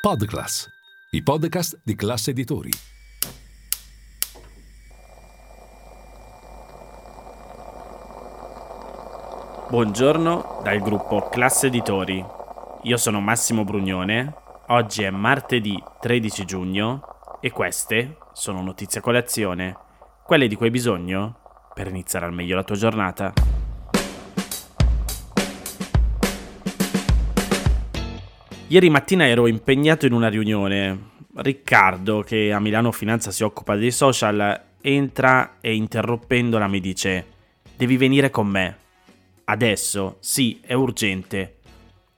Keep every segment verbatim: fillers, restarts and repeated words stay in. Podclass, i podcast di Class Editori. Buongiorno dal gruppo Class Editori. Io sono Massimo Brugnone. Oggi è martedì tredici giugno e queste sono notizie a colazione, quelle di cui hai bisogno per iniziare al meglio la tua giornata. Ieri mattina ero impegnato in una riunione. Riccardo, che a Milano Finanza si occupa dei social, entra e interrompendola mi dice: «Devi venire con me. Adesso, sì, è urgente».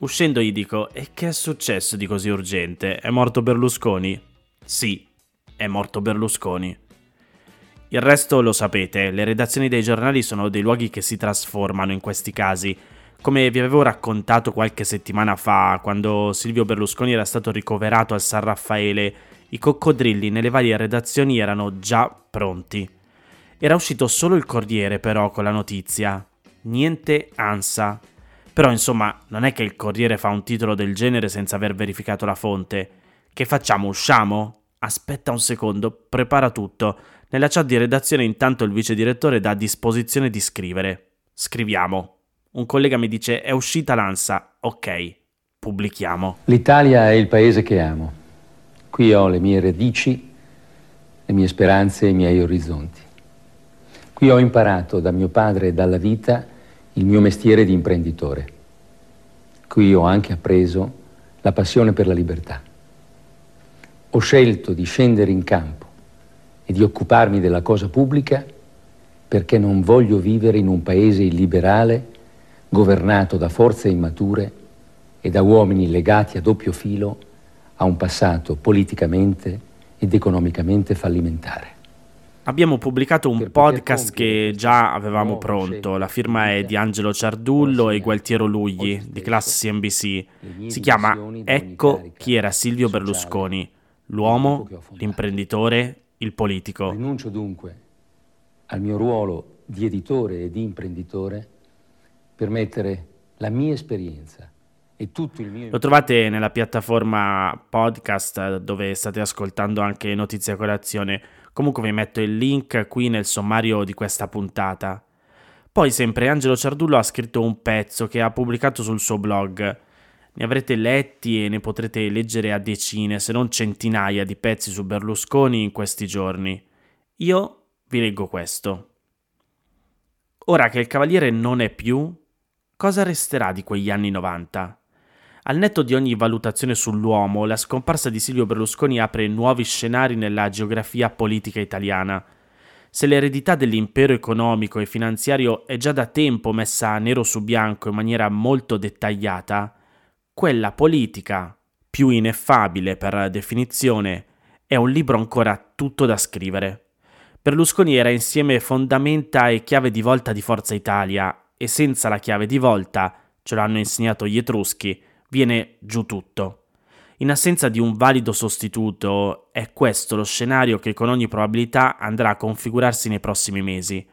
Uscendo gli dico: «E che è successo di così urgente? È morto Berlusconi?» «Sì, è morto Berlusconi». Il resto lo sapete, le redazioni dei giornali sono dei luoghi che si trasformano in questi casi. Come vi avevo raccontato qualche settimana fa, quando Silvio Berlusconi era stato ricoverato al San Raffaele, i coccodrilli nelle varie redazioni erano già pronti. Era uscito solo il Corriere però con la notizia, niente Ansa. Però insomma, non è che il Corriere fa un titolo del genere senza aver verificato la fonte. Che facciamo, usciamo? Aspetta un secondo, prepara tutto. Nella chat di redazione intanto il vice direttore dà disposizione di scrivere. Scriviamo. Un collega mi dice: è uscita l'Ansa, ok, pubblichiamo. L'Italia è il paese che amo. Qui ho le mie radici, le mie speranze e i miei orizzonti. Qui ho imparato da mio padre e dalla vita il mio mestiere di imprenditore. Qui ho anche appreso la passione per la libertà. Ho scelto di scendere in campo e di occuparmi della cosa pubblica perché non voglio vivere in un paese illiberale governato da forze immature e da uomini legati a doppio filo a un passato politicamente ed economicamente fallimentare. Abbiamo pubblicato un podcast che già avevamo pronto, la firma è di Angelo Ciardullo e Gualtiero Lugli, di Class C N B C. Si chiama «Ecco chi era Silvio Berlusconi, l'uomo, l'imprenditore, il politico». Rinuncio dunque al mio ruolo di editore e di imprenditore per mettere la mia esperienza e tutto il mio... Lo trovate nella piattaforma podcast dove state ascoltando anche Notizie a Colazione. Comunque vi metto il link qui nel sommario di questa puntata. Poi sempre Angelo Ciardullo ha scritto un pezzo che ha pubblicato sul suo blog. Ne avrete letti e ne potrete leggere a decine, se non centinaia di pezzi su Berlusconi in questi giorni. Io vi leggo questo. Ora che il Cavaliere non è più... cosa resterà di quegli anni novanta? Al netto di ogni valutazione sull'uomo, la scomparsa di Silvio Berlusconi apre nuovi scenari nella geografia politica italiana. Se l'eredità dell'impero economico e finanziario è già da tempo messa nero su bianco in maniera molto dettagliata, quella politica, più ineffabile per definizione, è un libro ancora tutto da scrivere. Berlusconi era insieme fondamenta e chiave di volta di Forza Italia, e senza la chiave di volta, ce l'hanno insegnato gli etruschi, viene giù tutto. In assenza di un valido sostituto, è questo lo scenario che con ogni probabilità andrà a configurarsi nei prossimi mesi.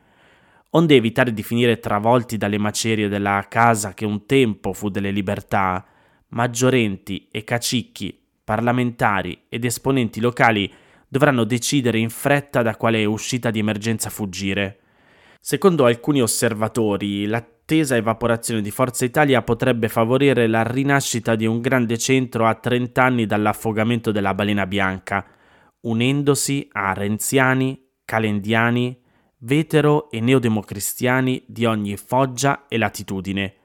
Onde evitare di finire travolti dalle macerie della casa che un tempo fu delle libertà, maggiorenti e cacicchi, parlamentari ed esponenti locali dovranno decidere in fretta da quale uscita di emergenza fuggire. Secondo alcuni osservatori, l'attesa evaporazione di Forza Italia potrebbe favorire la rinascita di un grande centro a trent'anni dall'affogamento della balena bianca, unendosi a renziani, calendiani, vetero e neodemocristiani di ogni foggia e latitudine.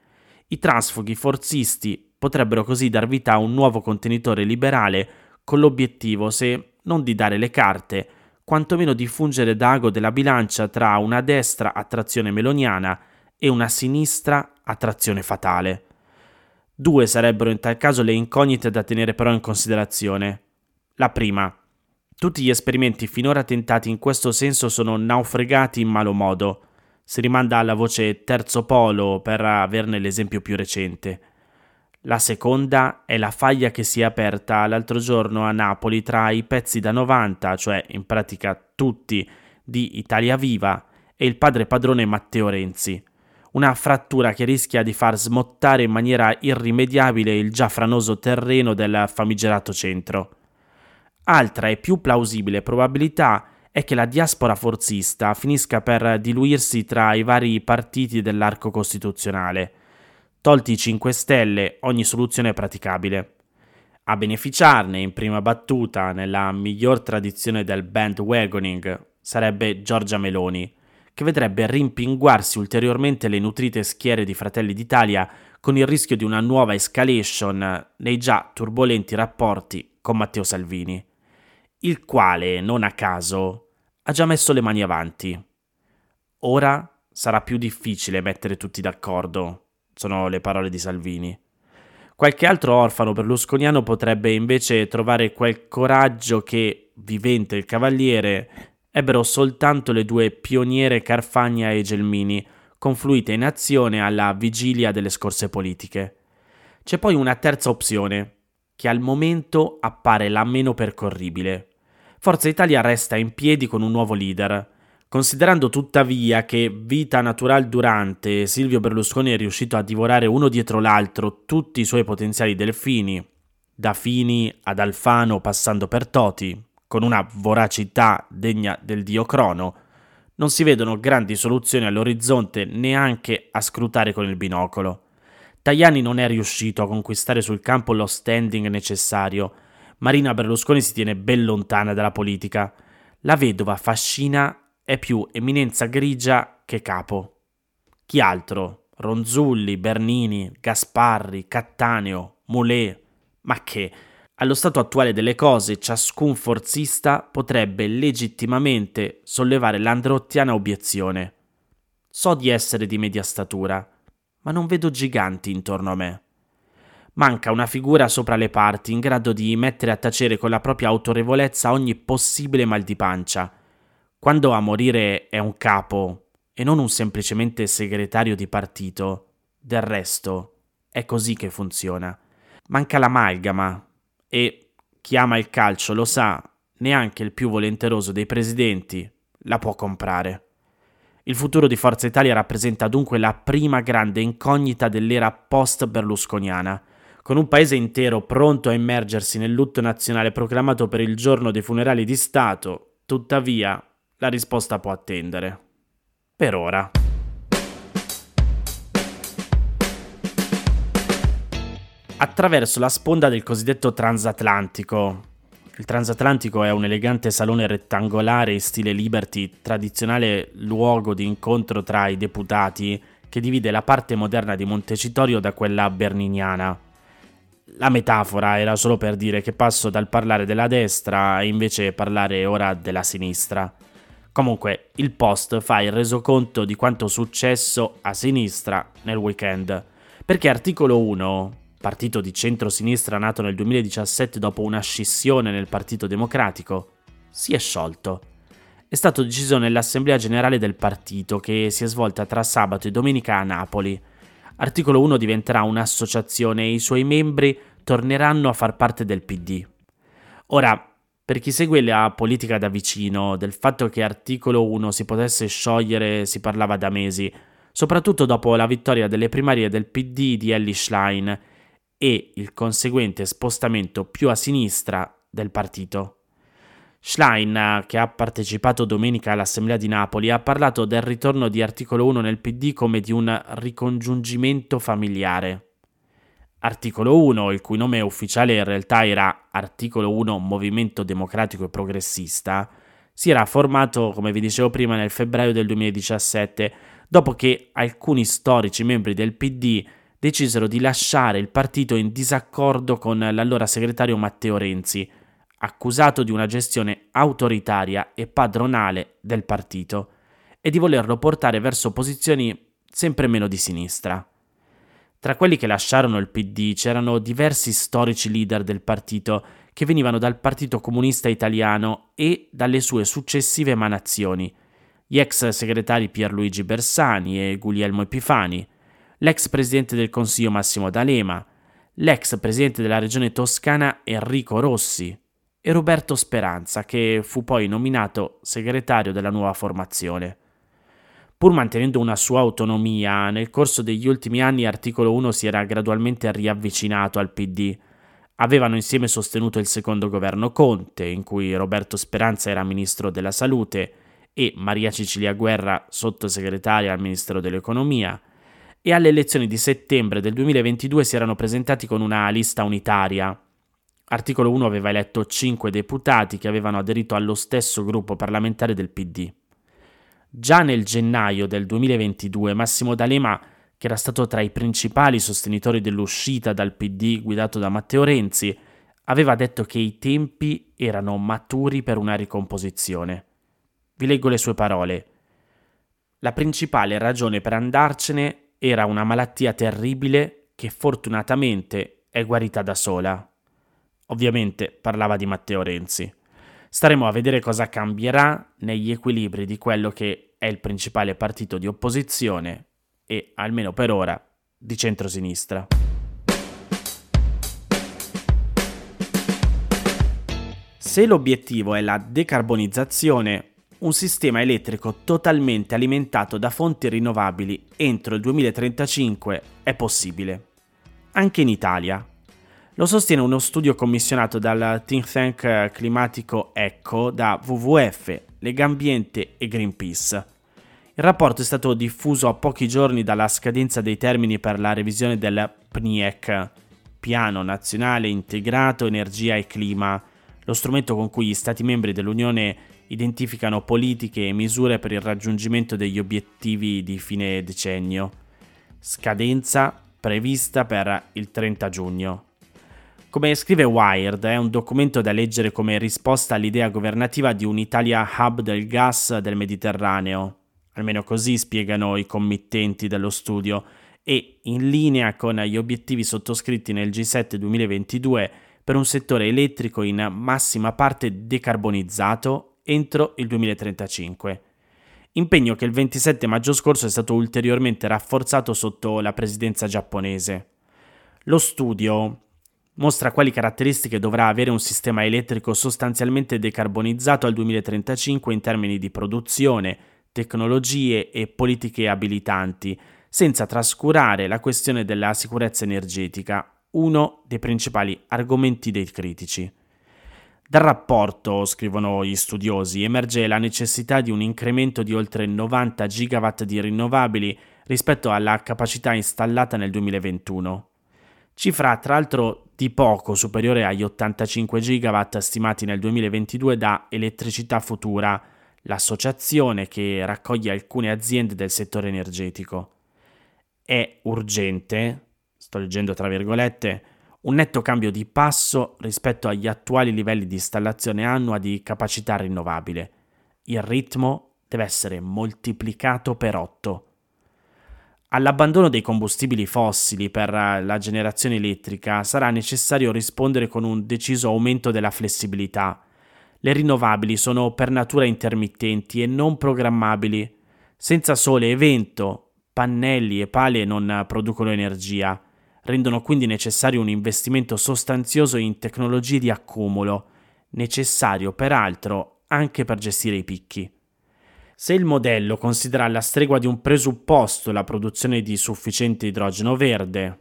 I trasfughi forzisti potrebbero così dar vita a un nuovo contenitore liberale con l'obiettivo, se non di dare le carte, quantomeno di fungere d'ago della bilancia tra una destra a trazione meloniana e una sinistra a trazione fatale. Due sarebbero in tal caso le incognite da tenere però in considerazione. La prima: tutti gli esperimenti finora tentati in questo senso sono naufragati in malo modo. Si rimanda alla voce terzo polo per averne l'esempio più recente. La seconda è la faglia che si è aperta l'altro giorno a Napoli tra i pezzi da novanta, cioè in pratica tutti, di Italia Viva e il padre padrone Matteo Renzi. una frattura che rischia di far smottare in maniera irrimediabile il già franoso terreno del famigerato centro. Altra e più plausibile probabilità è che la diaspora forzista finisca per diluirsi tra i vari partiti dell'arco costituzionale. Tolti i cinque Stelle, ogni soluzione è praticabile. A beneficiarne in prima battuta, nella miglior tradizione del bandwagoning, sarebbe Giorgia Meloni, che vedrebbe rimpinguarsi ulteriormente le nutrite schiere di Fratelli d'Italia con il rischio di una nuova escalation nei già turbolenti rapporti con Matteo Salvini, il quale, non a caso, ha già messo le mani avanti. Ora sarà più difficile mettere tutti d'accordo, sono le parole di Salvini. Qualche altro orfano berlusconiano potrebbe invece trovare quel coraggio che, vivente il cavaliere, ebbero soltanto le due pioniere Carfagna e Gelmini, confluite in azione alla vigilia delle scorse politiche. C'è poi una terza opzione, che al momento appare la meno percorribile. Forza Italia resta in piedi con un nuovo leader, considerando tuttavia che vita natural durante Silvio Berlusconi è riuscito a divorare uno dietro l'altro tutti i suoi potenziali delfini, da Fini ad Alfano passando per Toti, con una voracità degna del dio Crono, non si vedono grandi soluzioni all'orizzonte neanche a scrutare con il binocolo. Tajani non è riuscito a conquistare sul campo lo standing necessario. Marina Berlusconi si tiene ben lontana dalla politica. La vedova Fascina è più eminenza grigia che capo. Chi altro? Ronzulli, Bernini, Gasparri, Cattaneo, Mulè. Ma che, allo stato attuale delle cose, ciascun forzista potrebbe legittimamente sollevare l'androttiana obiezione. So di essere di media statura, ma non vedo giganti intorno a me. Manca una figura sopra le parti in grado di mettere a tacere con la propria autorevolezza ogni possibile mal di pancia. Quando a morire è un capo e non un semplicemente segretario di partito, del resto è così che funziona. Manca l'amalgama e chi ama il calcio lo sa, neanche il più volenteroso dei presidenti la può comprare. Il futuro di Forza Italia rappresenta dunque la prima grande incognita dell'era post-berlusconiana, con un paese intero pronto a immergersi nel lutto nazionale proclamato per il giorno dei funerali di Stato. Tuttavia, la risposta può attendere. Per ora. Attraverso la sponda del cosiddetto transatlantico. Il transatlantico è un elegante salone rettangolare in stile Liberty, tradizionale luogo di incontro tra i deputati, che divide la parte moderna di Montecitorio da quella berniniana. La metafora era solo per dire che passo dal parlare della destra a invece parlare ora della sinistra. Comunque, il Post fa il resoconto di quanto successo a sinistra nel weekend, perché Articolo Uno, partito di centro-sinistra nato nel duemiladiciassette dopo una scissione nel Partito Democratico, si è sciolto. È stato deciso nell'Assemblea Generale del partito, che si è svolta tra sabato e domenica a Napoli. Articolo Uno diventerà un'associazione e i suoi membri torneranno a far parte del P D. Ora, per chi segue la politica da vicino, del fatto che Articolo Uno si potesse sciogliere si parlava da mesi, soprattutto dopo la vittoria delle primarie del P D di Elly Schlein e il conseguente spostamento più a sinistra del partito. Schlein, che ha partecipato domenica all'Assemblea di Napoli, ha parlato del ritorno di Articolo Uno nel P D come di un ricongiungimento familiare. Articolo Uno, il cui nome ufficiale in realtà era Articolo Uno Movimento Democratico e Progressista, si era formato, come vi dicevo prima, nel febbraio del duemiladiciassette, dopo che alcuni storici membri del P D decisero di lasciare il partito in disaccordo con l'allora segretario Matteo Renzi, accusato di una gestione autoritaria e padronale del partito e di volerlo portare verso posizioni sempre meno di sinistra. Tra quelli che lasciarono il P D c'erano diversi storici leader del partito che venivano dal Partito Comunista Italiano e dalle sue successive emanazioni, gli ex segretari Pierluigi Bersani e Guglielmo Epifani, l'ex presidente del Consiglio Massimo D'Alema, l'ex presidente della Regione Toscana Enrico Rossi e Roberto Speranza, che fu poi nominato segretario della nuova formazione. pur mantenendo una sua autonomia. Nel corso degli ultimi anni Articolo Uno si era gradualmente riavvicinato al P D. Avevano insieme sostenuto il secondo governo Conte, in cui Roberto Speranza era ministro della Salute e Maria Cecilia Guerra sottosegretaria al Ministero dell'Economia, e alle elezioni di settembre del duemilaventidue si erano presentati con una lista unitaria. Articolo Uno aveva eletto cinque deputati che avevano aderito allo stesso gruppo parlamentare del P D. Già nel gennaio del duemilaventidue Massimo D'Alema, che era stato tra i principali sostenitori dell'uscita dal P D guidato da Matteo Renzi, aveva detto che i tempi erano maturi per una ricomposizione. Vi leggo le sue parole. La principale ragione per andarcene era una malattia terribile che fortunatamente è guarita da sola. Ovviamente parlava di Matteo Renzi. Staremo a vedere cosa cambierà negli equilibri di quello che è il principale partito di opposizione e, almeno per ora, di centrosinistra. Se l'obiettivo è la decarbonizzazione, un sistema elettrico totalmente alimentato da fonti rinnovabili entro il duemilatrentacinque è possibile, anche in Italia. Lo sostiene uno studio commissionato dal think tank climatico ECCO, da W W F, Legambiente e Greenpeace. Il rapporto è stato diffuso a pochi giorni dalla scadenza dei termini per la revisione del P N I E C, Piano Nazionale Integrato Energia e Clima, lo strumento con cui gli Stati membri dell'Unione identificano politiche e misure per il raggiungimento degli obiettivi di fine decennio. Scadenza prevista per il trenta giugno. Come scrive Wired, è un documento da leggere come risposta all'idea governativa di un'Italia hub del gas del Mediterraneo. Almeno così spiegano i committenti dello studio, e in linea con gli obiettivi sottoscritti nel G sette duemilaventidue per un settore elettrico in massima parte decarbonizzato entro il duemilatrentacinque. Impegno che il ventisette maggio scorso è stato ulteriormente rafforzato sotto la presidenza giapponese. Lo studio mostra quali caratteristiche dovrà avere un sistema elettrico sostanzialmente decarbonizzato al duemilatrentacinque in termini di produzione, tecnologie e politiche abilitanti, senza trascurare la questione della sicurezza energetica, uno dei principali argomenti dei critici. Dal rapporto, scrivono gli studiosi, emerge la necessità di un incremento di oltre novanta gigawatt di rinnovabili rispetto alla capacità installata nel duemilaventuno. Cifra tra l'altro di poco superiore agli ottantacinque gigawatt stimati nel duemilaventidue da Elettricità Futura, l'associazione che raccoglie alcune aziende del settore energetico. È urgente, sto leggendo tra virgolette, un netto cambio di passo rispetto agli attuali livelli di installazione annua di capacità rinnovabile. Il ritmo deve essere moltiplicato per otto. All'abbandono dei combustibili fossili per la generazione elettrica sarà necessario rispondere con un deciso aumento della flessibilità. Le rinnovabili sono per natura intermittenti e non programmabili. Senza sole e vento, pannelli e pale non producono energia. Rendono quindi necessario un investimento sostanzioso in tecnologie di accumulo, necessario peraltro anche per gestire i picchi. Se il modello considera alla stregua di un presupposto la produzione di sufficiente idrogeno verde,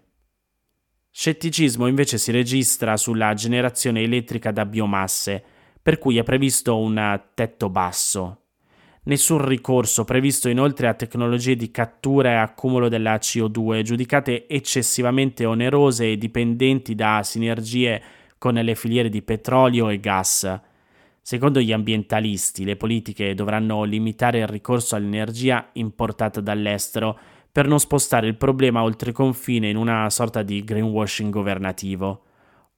scetticismo invece si registra sulla generazione elettrica da biomasse, per cui è previsto un tetto basso. Nessun ricorso previsto inoltre a tecnologie di cattura e accumulo della C O due, giudicate eccessivamente onerose e dipendenti da sinergie con le filiere di petrolio e gas. Secondo gli ambientalisti, le politiche dovranno limitare il ricorso all'energia importata dall'estero per non spostare il problema oltre confine in una sorta di greenwashing governativo,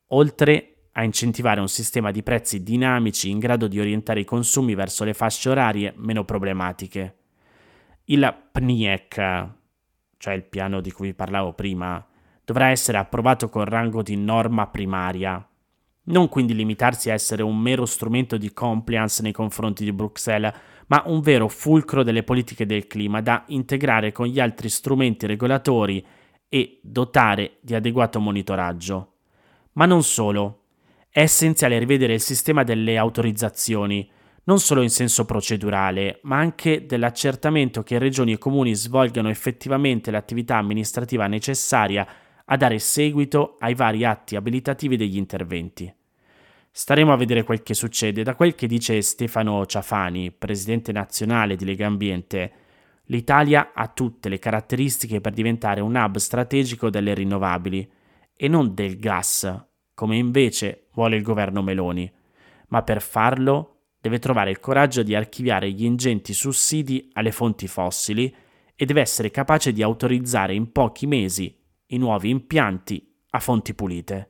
oltre a incentivare un sistema di prezzi dinamici in grado di orientare i consumi verso le fasce orarie meno problematiche. Il P N I E C, cioè il piano di cui parlavo prima, dovrà essere approvato col rango di norma primaria, non quindi limitarsi a essere un mero strumento di compliance nei confronti di Bruxelles, ma un vero fulcro delle politiche del clima da integrare con gli altri strumenti regolatori e dotare di adeguato monitoraggio. Ma non solo. È essenziale rivedere il sistema delle autorizzazioni, non solo in senso procedurale, ma anche dell'accertamento che regioni e comuni svolgano effettivamente l'attività amministrativa necessaria a dare seguito ai vari atti abilitativi degli interventi. Staremo a vedere quel che succede. Da quel che dice Stefano Ciafani, presidente nazionale di Legambiente, l'Italia ha tutte le caratteristiche per diventare un hub strategico delle rinnovabili e non del gas, come invece vuole il governo Meloni, ma per farlo deve trovare il coraggio di archiviare gli ingenti sussidi alle fonti fossili e deve essere capace di autorizzare in pochi mesi i nuovi impianti a fonti pulite.